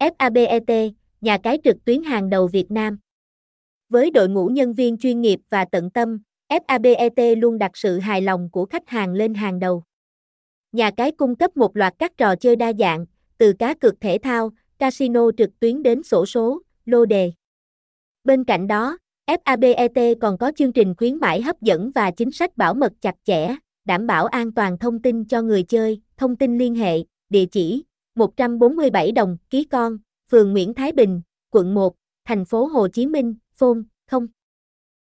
FABET, nhà cái trực tuyến hàng đầu Việt Nam. Với đội ngũ nhân viên chuyên nghiệp và tận tâm, FABET luôn đặt sự hài lòng của khách hàng lên hàng đầu. Nhà cái cung cấp một loạt các trò chơi đa dạng, từ cá cược thể thao, casino trực tuyến đến xổ số, lô đề. Bên cạnh đó, FABET còn có chương trình khuyến mãi hấp dẫn và chính sách bảo mật chặt chẽ, đảm bảo an toàn thông tin cho người chơi. Thông tin liên hệ, địa chỉ 147 Đồng Ký Con, phường Nguyễn Thái Bình, quận 1, thành phố Hồ Chí Minh, phone 0